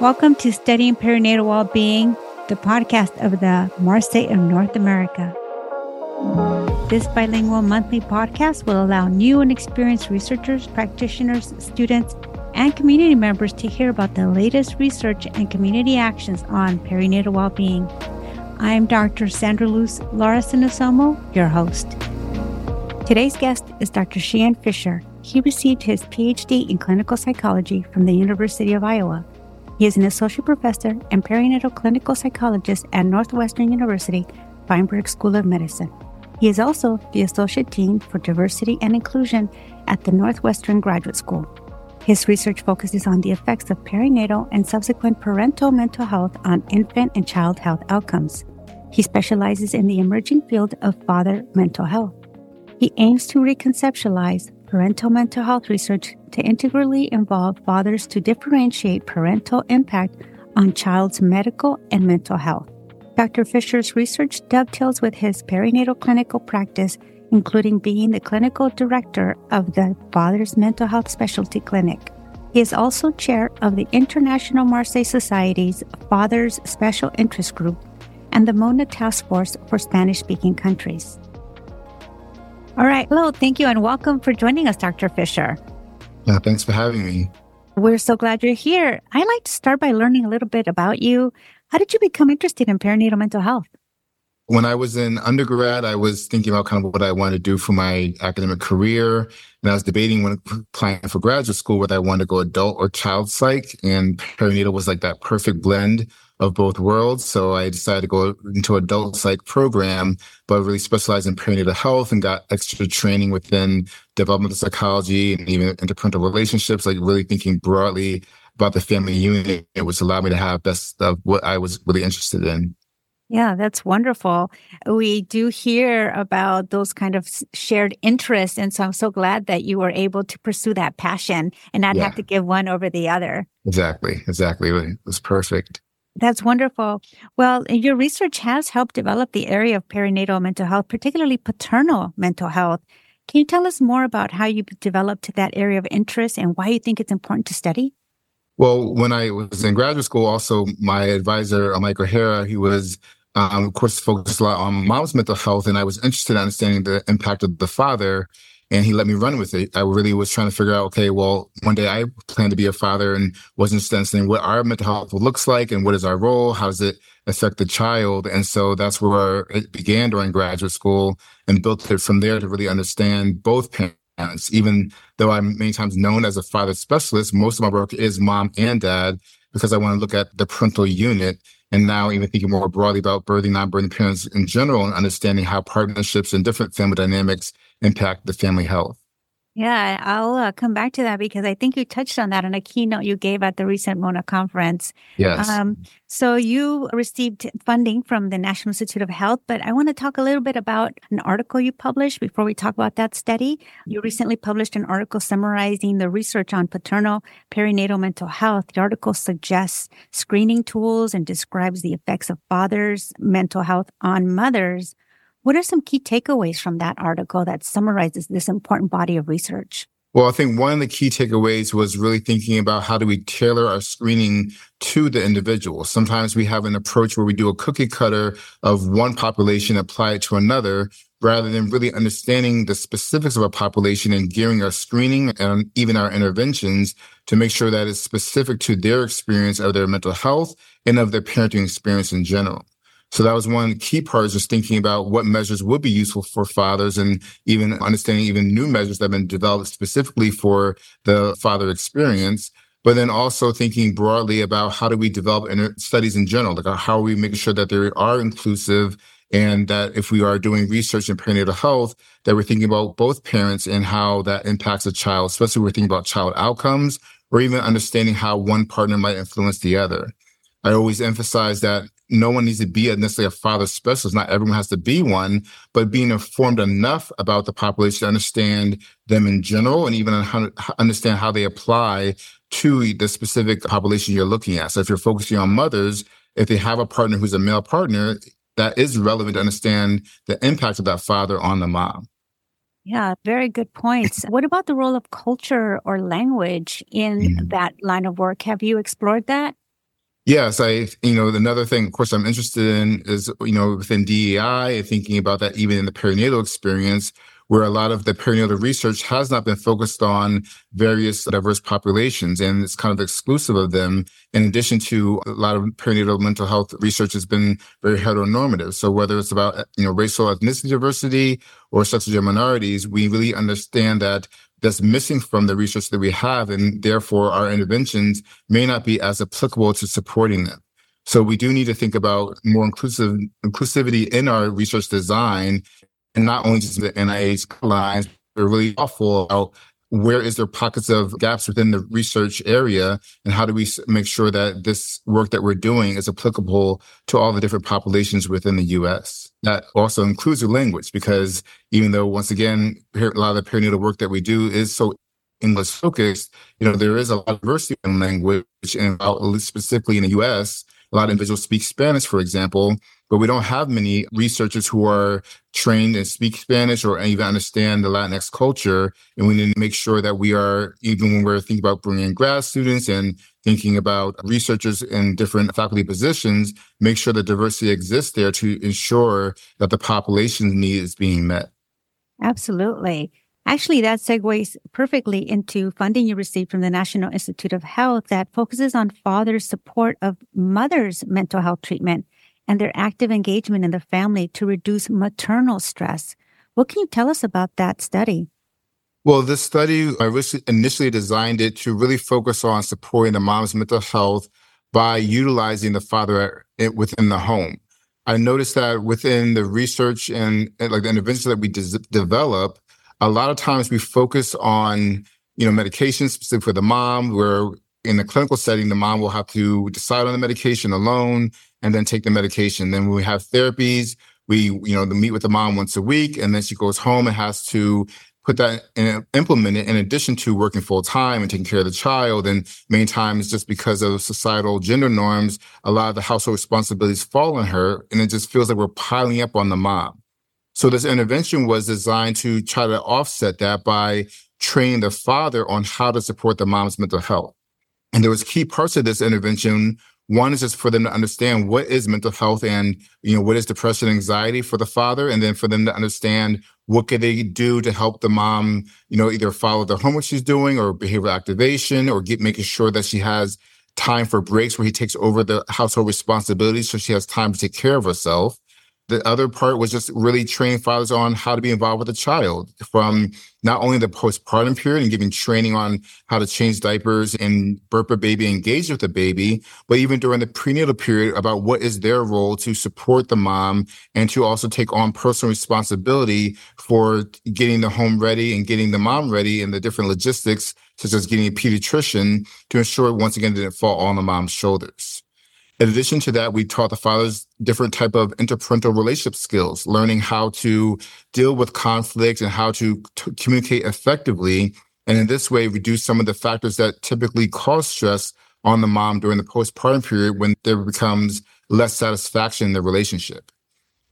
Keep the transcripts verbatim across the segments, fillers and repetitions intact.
Welcome to Studying Perinatal Well-Being, the podcast of the Marcé of North America. This bilingual monthly podcast will allow new and experienced researchers, practitioners, students, and community members to hear about the latest research and community actions on perinatal well-being. I'm Doctor Sandra Luce-Laura Sinosomo, your host. Today's guest is Doctor Sheehan Fisher. He received his P H D in clinical psychology from the University of Iowa. He is an associate professor and perinatal clinical psychologist at Northwestern University, Feinberg School of Medicine. He is also the associate dean for diversity and inclusion at the Northwestern Graduate School. His research focuses on the effects of perinatal and subsequent parental mental health on infant and child health outcomes. He specializes in the emerging field of father mental health. He aims to reconceptualize parental mental health research to integrally involve fathers to differentiate parental impact on child's medical and mental health. Doctor Fisher's research dovetails with his perinatal clinical practice, including being the clinical director of the Fathers' Mental Health Specialty Clinic. He is also chair of the International Marcé Society's Fathers' Special Interest Group and the MONA Taskforce for Spanish-speaking countries. All right. Hello. Thank you and welcome for joining us, Doctor Fisher. Yeah, thanks for having me. We're so glad you're here. I'd like to start by learning a little bit about you. How did you become interested in perinatal mental health? When I was in undergrad, I was thinking about kind of what I wanted to do for my academic career. And I was debating when applying for graduate school, whether I wanted to go adult or child psych. And perinatal was like that perfect blend of both worlds. So I decided to go into adult psych program, but really specialized in perinatal health and got extra training within developmental psychology and even interparental relationships, like really thinking broadly about the family unit, which allowed me to have best of what I was really interested in. Yeah, that's wonderful. We do hear about those kind of shared interests. And so I'm so glad that you were able to pursue that passion and not yeah. have to give one over the other. Exactly. Exactly. It was perfect. That's wonderful. Well, your research has helped develop the area of perinatal mental health, particularly paternal mental health. Can you tell us more about how you developed to that area of interest and why you think it's important to study? Well, when I was in graduate school, also my advisor, Mike O'Hara, he was Um, of course, focused a lot on mom's mental health, and I was interested in understanding the impact of the father, and he let me run with it. I really was trying to figure out, okay, well, one day I plan to be a father and was interested in understanding what our mental health looks like and what is our role, how does it affect the child. And so that's where it began during graduate school and built it from there to really understand both parents. Even though I'm many times known as a father specialist, most of my work is mom and dad because I want to look at the parental unit. And now even thinking more broadly about birthing, non-birthing parents in general and understanding how partnerships and different family dynamics impact the family health. Yeah, I'll uh, come back to that because I think you touched on that in a keynote you gave at the recent MONA conference. Yes. Um, so you received funding from the National Institute of Health, but I want to talk a little bit about an article you published before we talk about that study. You recently published an article summarizing the research on paternal perinatal mental health. The article suggests screening tools and describes the effects of fathers' mental health on mothers. What are some key takeaways from that article that summarizes this important body of research? Well, I think one of the key takeaways was really thinking about how do we tailor our screening to the individual. Sometimes we have an approach where we do a cookie cutter of one population, apply it to another, rather than really understanding the specifics of a population and gearing our screening and even our interventions to make sure that it's specific to their experience of their mental health and of their parenting experience in general. So that was one of the key parts, just thinking about what measures would be useful for fathers and even understanding even new measures that have been developed specifically for the father experience. But then also thinking broadly about how do we develop inter- studies in general, like how are we making sure that they are inclusive and that if we are doing research in perinatal health, that we're thinking about both parents and how that impacts a child, especially when we're thinking about child outcomes or even understanding how one partner might influence the other. I always emphasize that no one needs to be necessarily a father specialist. Not everyone has to be one, but being informed enough about the population to understand them in general and even understand how they apply to the specific population you're looking at. So if you're focusing on mothers, if they have a partner who's a male partner, that is relevant to understand the impact of that father on the mom. Yeah, very good points. What about the role of culture or language in mm-hmm. that line of work? Have you explored that? Yes, I, you know, another thing, of course, I'm interested in is, you know, within D E I, thinking about that even in the perinatal experience, where a lot of the perinatal research has not been focused on various diverse populations, and it's kind of exclusive of them. In addition to a lot of perinatal mental health research has been very heteronormative. So whether it's about, you know, racial ethnicity diversity or sexual minorities, we really understand that that's missing from the research that we have, and therefore our interventions may not be as applicable to supporting them. So we do need to think about more inclusive inclusivity in our research design, and not only just the N I H guidelines, but really thoughtful about where is there pockets of gaps within the research area, and how do we make sure that this work that we're doing is applicable to all the different populations within the U S. That also includes the language, because even though, once again, a lot of the perinatal work that we do is so English-focused, you know, there is a lot of diversity in language, and specifically in the U S, a lot of individuals speak Spanish, for example, but we don't have many researchers who are trained and speak Spanish or even understand the Latinx culture. And we need to make sure that we are, even when we're thinking about bringing in grad students and thinking about researchers in different faculty positions, make sure that diversity exists there to ensure that the population's need is being met. Absolutely. Actually, that segues perfectly into funding you received from the National Institute of Health that focuses on fathers' support of mothers' mental health treatment and their active engagement in the family to reduce maternal stress. What can you tell us about that study? Well, this study, I initially designed it to really focus on supporting the mom's mental health by utilizing the father within the home. I noticed that within the research and like the interventions that we des- develop, a lot of times we focus on, you know, medications specific for the mom, where in the clinical setting, the mom will have to decide on the medication alone and then take the medication. Then when we have therapies, we, you know, meet with the mom once a week, and then she goes home and has to put that and implement it in addition to working full time and taking care of the child. And many times, just because of societal gender norms, a lot of the household responsibilities fall on her, and it just feels like we're piling up on the mom. So this intervention was designed to try to offset that by training the father on how to support the mom's mental health. And there was key parts of this intervention. One is just for them to understand what is mental health and, you know, what is depression and anxiety for the father, and then for them to understand what could they do to help the mom, you know, either follow the homework she's doing or behavioral activation or get making sure that she has time for breaks where he takes over the household responsibilities so she has time to take care of herself. The other part was just really training fathers on how to be involved with the child from not only the postpartum period and giving training on how to change diapers and burp a baby, engage with the baby, but even during the prenatal period about what is their role to support the mom and to also take on personal responsibility for getting the home ready and getting the mom ready and the different logistics, such as getting a pediatrician to ensure, once again, it didn't fall on the mom's shoulders. In addition to that, we taught the fathers different type of interparental relationship skills, learning how to deal with conflict and how to t- communicate effectively, and in this way, reduce some of the factors that typically cause stress on the mom during the postpartum period when there becomes less satisfaction in the relationship.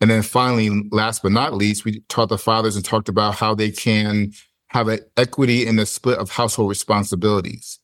And then finally, last but not least, we taught the fathers and talked about how they can have an equity in the split of household responsibilities.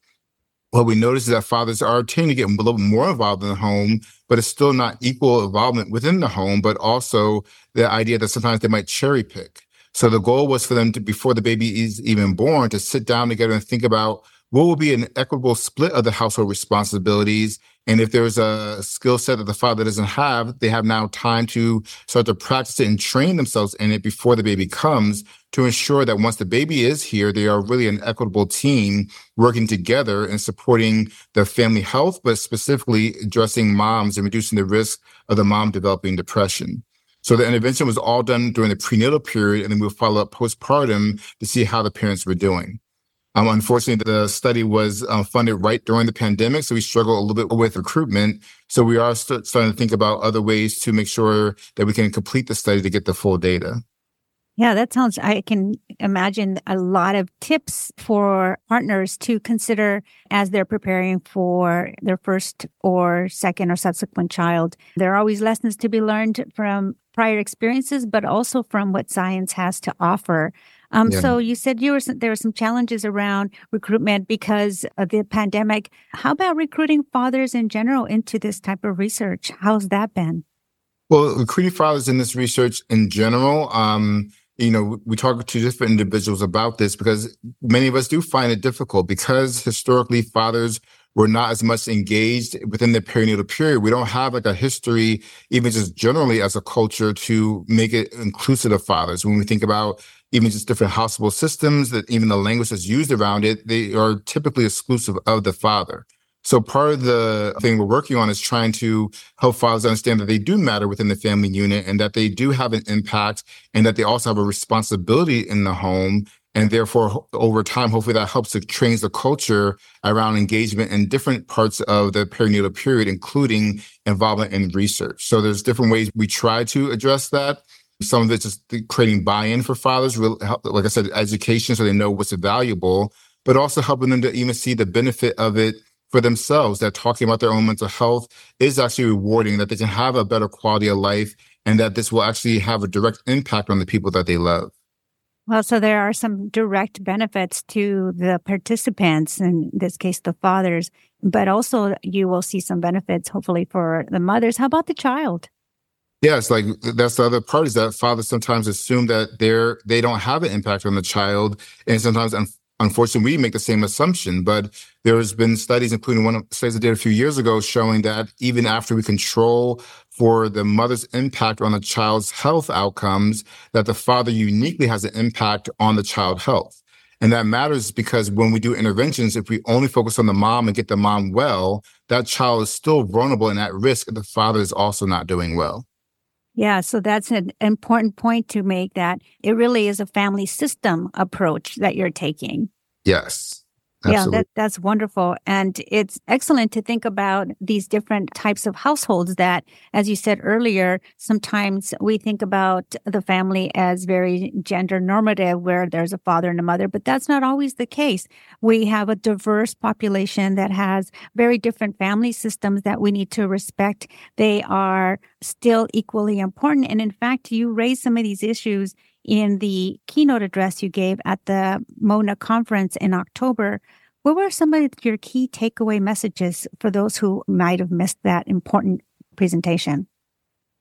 What we noticed is that fathers are tending to get a little more involved in the home, but it's still not equal involvement within the home, but also the idea that sometimes they might cherry pick. So the goal was for them to, before the baby is even born, to sit down together and think about what will be an equitable split of the household responsibilities. And if there's a skill set that the father doesn't have, they have now time to start to practice it and train themselves in it before the baby comes to ensure that once the baby is here, they are really an equitable team working together and supporting the family health, but specifically addressing moms and reducing the risk of the mom developing depression. So the intervention was all done during the prenatal period, and then we'll follow up postpartum to see how the parents were doing. Um, unfortunately, the study was uh, funded right during the pandemic, so we struggled a little bit with recruitment. So we are st- starting to think about other ways to make sure that we can complete the study to get the full data. Yeah, that sounds, I can imagine a lot of tips for partners to consider as they're preparing for their first or second or subsequent child. There are always lessons to be learned from prior experiences, but also from what science has to offer. Um, yeah. So you said you were there were some challenges around recruitment because of the pandemic. How about recruiting fathers in general into this type of research? How's that been? Well, recruiting fathers in this research in general, um, you know, we talk to different individuals about this because many of us do find it difficult because historically fathers were not as much engaged within the perinatal period. We don't have like a history, even just generally as a culture, to make it inclusive of fathers. When we think about even just different hospital systems, that even the language that's used around it, they are typically exclusive of the father. So part of the thing we're working on is trying to help fathers understand that they do matter within the family unit and that they do have an impact and that they also have a responsibility in the home. And therefore, over time, hopefully that helps to change the culture around engagement in different parts of the perinatal period, including involvement in research. So there's different ways we try to address that. Some of it's just creating buy-in for fathers, like I said, education so they know what's valuable, but also helping them to even see the benefit of it for themselves, that talking about their own mental health is actually rewarding, that they can have a better quality of life, and that this will actually have a direct impact on the people that they love. Well, so there are some direct benefits to the participants, in this case, the fathers, but also you will see some benefits, hopefully, for the mothers. How about the child? Yes, like that's the other part is that fathers sometimes assume that they're, they don't have an impact on the child. And sometimes, un- unfortunately, we make the same assumption. But there's been studies, including one of studies I did a few years ago, showing that even after we control for the mother's impact on the child's health outcomes, that the father uniquely has an impact on the child's health. And that matters because when we do interventions, if we only focus on the mom and get the mom well, that child is still vulnerable and at risk if the father is also not doing well. Yeah, so that's an important point to make, that it really is a family system approach that you're taking. Yes, absolutely. Yeah, that, that's wonderful. And it's excellent to think about these different types of households that, as you said earlier, sometimes we think about the family as very gender normative, where there's a father and a mother, but that's not always the case. We have a diverse population that has very different family systems that we need to respect. They are still equally important. And in fact, you raised some of these issues in the keynote address you gave at the MONA conference in October. What were some of your key takeaway messages for those who might have missed that important presentation?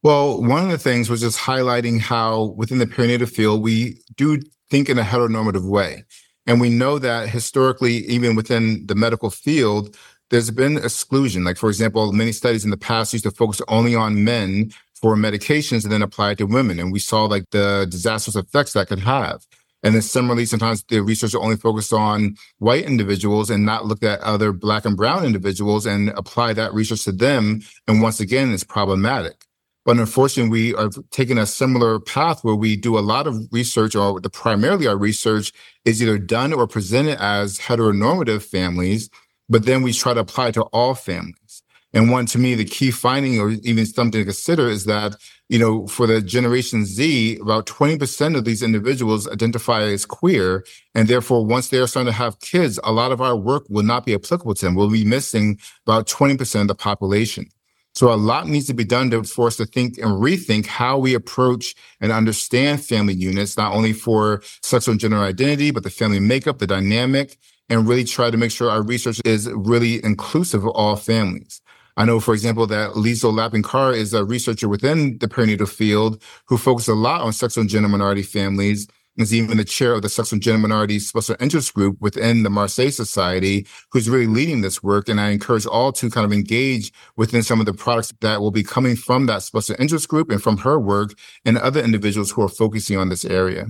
Well, one of the things was just highlighting how within the perinatal field, we do think in a heteronormative way. And we know that historically, even within the medical field, there's been exclusion. Like, for example, many studies in the past used to focus only on men for medications and then applied to women. And we saw like the disastrous effects that could have. And then similarly, sometimes the research only focused on white individuals and not looked at other Black and brown individuals and apply that research to them. And once again, it's problematic. But unfortunately, we are taking a similar path where we do a lot of research, or the primarily our research is either done or presented as heteronormative families, but then we try to apply it to all families. And one, to me, the key finding, or even something to consider, is that, you know, for the Generation Z, about twenty percent of these individuals identify as queer. And therefore, once they're starting to have kids, a lot of our work will not be applicable to them. We'll be missing about twenty percent of the population. So a lot needs to be done to force us to think and rethink how we approach and understand family units, not only for sexual and gender identity, but the family makeup, the dynamic, and really try to make sure our research is really inclusive of all families. I know, for example, that Liesl Lappin Carr is a researcher within the perinatal field who focused a lot on sexual and gender minority families, and is even the chair of the sexual and gender minority special interest group within the Marcé Society, who's really leading this work. And I encourage all to kind of engage within some of the products that will be coming from that special interest group and from her work and other individuals who are focusing on this area.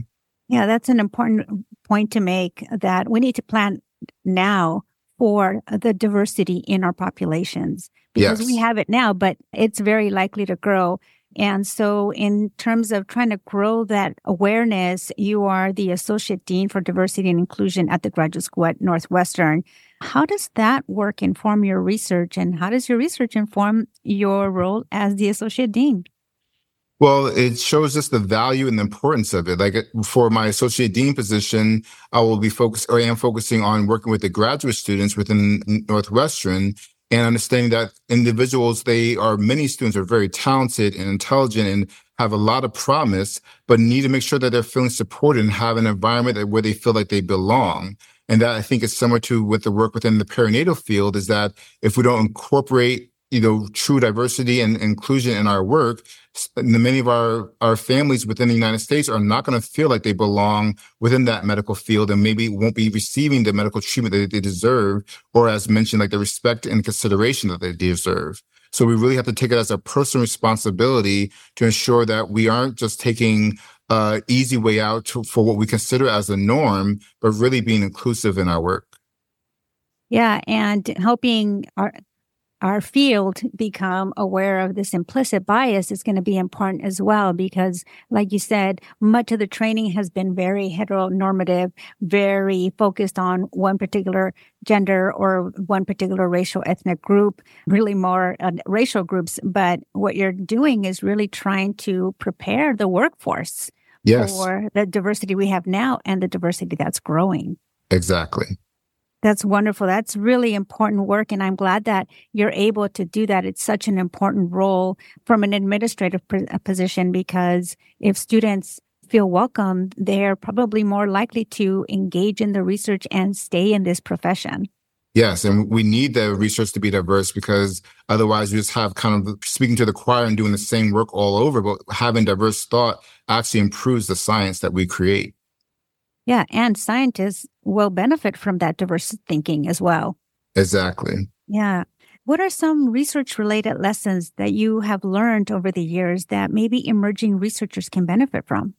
Yeah, that's an important point to make, that we need to plan now for the diversity in our populations. Because yes, we have it now, but it's very likely to grow. And so in terms of trying to grow that awareness, you are the Associate Dean for Diversity and Inclusion at the Graduate School at Northwestern. How does that work inform your research, and how does your research inform your role as the Associate Dean? Well, it shows us the value and the importance of it. Like for my associate dean position, I will be focused, or I am focusing on working with the graduate students within Northwestern. and understanding that individuals, they are, many students are very talented and intelligent and have a lot of promise, but need to make sure that they're feeling supported and have an environment that, where they feel like they belong. And that I think is similar to with the work within the perinatal field, is that if we don't incorporate, you know, true diversity and inclusion in our work, many of our, our families within the United States are not going to feel like they belong within that medical field and maybe won't be receiving the medical treatment that they deserve, or as mentioned, like the respect and consideration that they deserve. So we really have to take it as a personal responsibility to ensure that we aren't just taking Uh, easy way out to, for what we consider as a norm, but really being inclusive in our work. Yeah, and helping our our field become aware of this implicit bias is going to be important as well, because, like you said, much of the training has been very heteronormative, very focused on one particular gender or one particular racial ethnic group, really more uh, racial groups. But what you're doing is really trying to prepare the workforce. Yes. For the diversity we have now and the diversity that's growing. Exactly. That's wonderful. That's really important work. And I'm glad that you're able to do that. It's such an important role from an administrative position, because if students feel welcome, they're probably more likely to engage in the research and stay in this profession. Yes, and we need the research to be diverse, because otherwise we just have kind of speaking to the choir and doing the same work all over, but having diverse thought actually improves the science that we create. Yeah, and scientists will benefit from that diverse thinking as well. Exactly. Yeah. What are some research-related lessons that you have learned over the years that maybe emerging researchers can benefit from?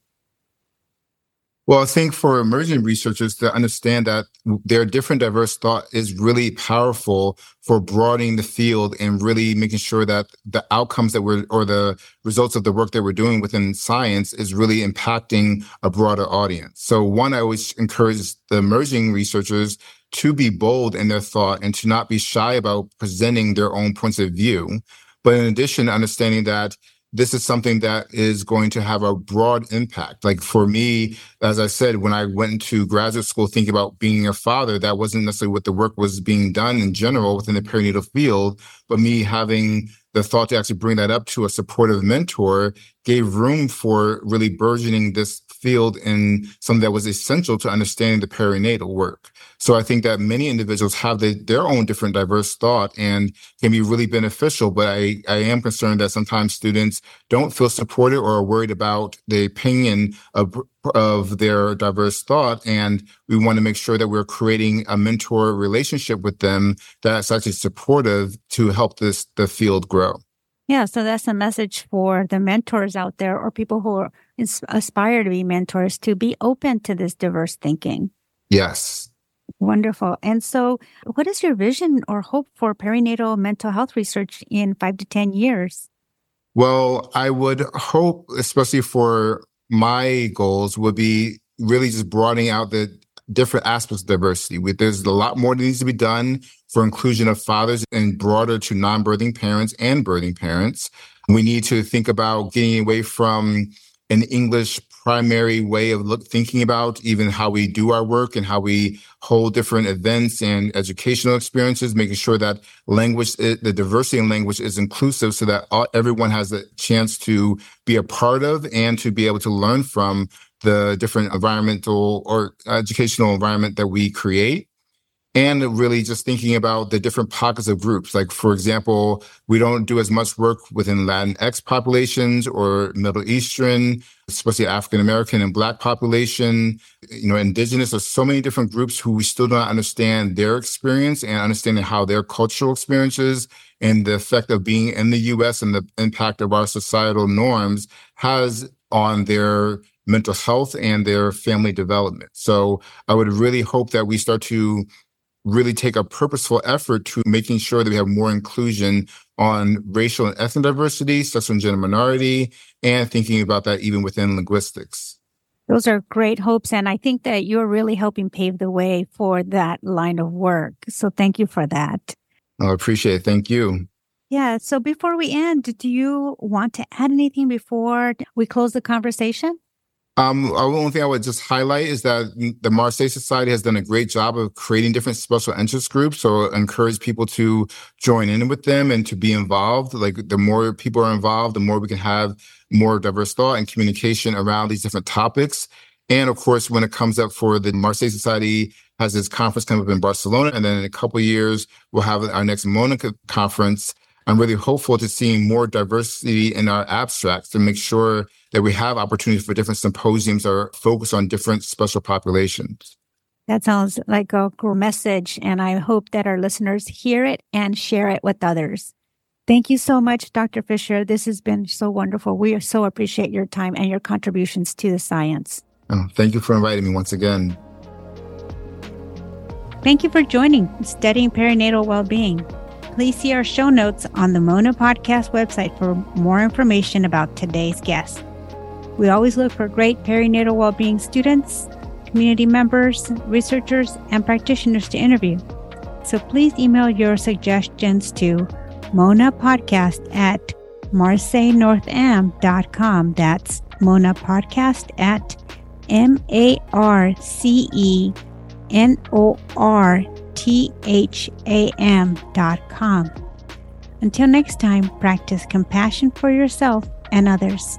Well, I think for emerging researchers to understand that their different diverse thought is really powerful for broadening the field and really making sure that the outcomes that we're, or the results of the work that we're doing within science is really impacting a broader audience. So one, I always encourage the emerging researchers to be bold in their thought and to not be shy about presenting their own points of view. But in addition, understanding that this is something that is going to have a broad impact. Like for me, as I said, when I went into graduate school thinking about being a father, that wasn't necessarily what the work was being done in general within the perinatal field, but me having the thought to actually bring that up to a supportive mentor gave room for really burgeoning this field in something that was essential to understanding the perinatal work. So I think that many individuals have the, their own different diverse thought and can be really beneficial, but I, I am concerned that sometimes students don't feel supported or are worried about the opinion of, of their diverse thought. And we want to make sure that we're creating a mentor relationship with them that's actually supportive to help this the field grow. Yeah, so that's a message for the mentors out there, or people who are ins- aspire to be mentors, to be open to this diverse thinking. Yes. Wonderful. And so what is your vision or hope for perinatal mental health research in five to ten years? Well, I would hope, especially for my goals, would be really just broadening out the different aspects of diversity. There's a lot more that needs to be done for inclusion of fathers and broader to non-birthing parents and birthing parents. We need to think about getting away from an English primary way of look, thinking about even how we do our work and how we hold different events and educational experiences, making sure that language, the diversity in language is inclusive so that all, everyone has a chance to be a part of and to be able to learn from the different environmental or educational environment that we create. And really just thinking about the different pockets of groups. Like, for example, we don't do as much work within Latinx populations or Middle Eastern, especially African-American and Black population, you know, Indigenous. There's so many different groups who we still don't understand their experience and understanding how their cultural experiences and the effect of being in the U S and the impact of our societal norms has on their mental health and their family development. So I would really hope that we start to really take a purposeful effort to making sure that we have more inclusion on racial and ethnic diversity, sexual and gender minority, and thinking about that even within linguistics. Those are great hopes. And I think that you're really helping pave the way for that line of work. So thank you for that. I appreciate it. Thank you. Yeah. So before we end, do you want to add anything before we close the conversation? Um, the only thing I would just highlight is that the Marcé Society has done a great job of creating different special interest groups. So I encourage people to join in with them and to be involved. Like, the more people are involved, the more we can have more diverse thought and communication around these different topics. And of course, when it comes up for the Marcé Society, has this conference coming up in Barcelona. And then in a couple of years, we'll have our next MONA conference. I'm really hopeful to seeing more diversity in our abstracts to make sure that we have opportunities for different symposiums or focus on different special populations. That sounds like a cool message, and I hope that our listeners hear it and share it with others. Thank you so much, Doctor Fisher. This has been so wonderful. We so appreciate your time and your contributions to the science. Oh, thank you for inviting me once again. Thank you for joining Studying Perinatal Wellbeing. Please see our show notes on the MONA podcast website for more information about today's guest. We always look for great perinatal well-being students, community members, researchers, and practitioners to interview. So please email your suggestions to monapodcast at marcenortham dot com. That's monapodcast at M A R C E N O R T H A M dot com. Until next time, practice compassion for yourself and others.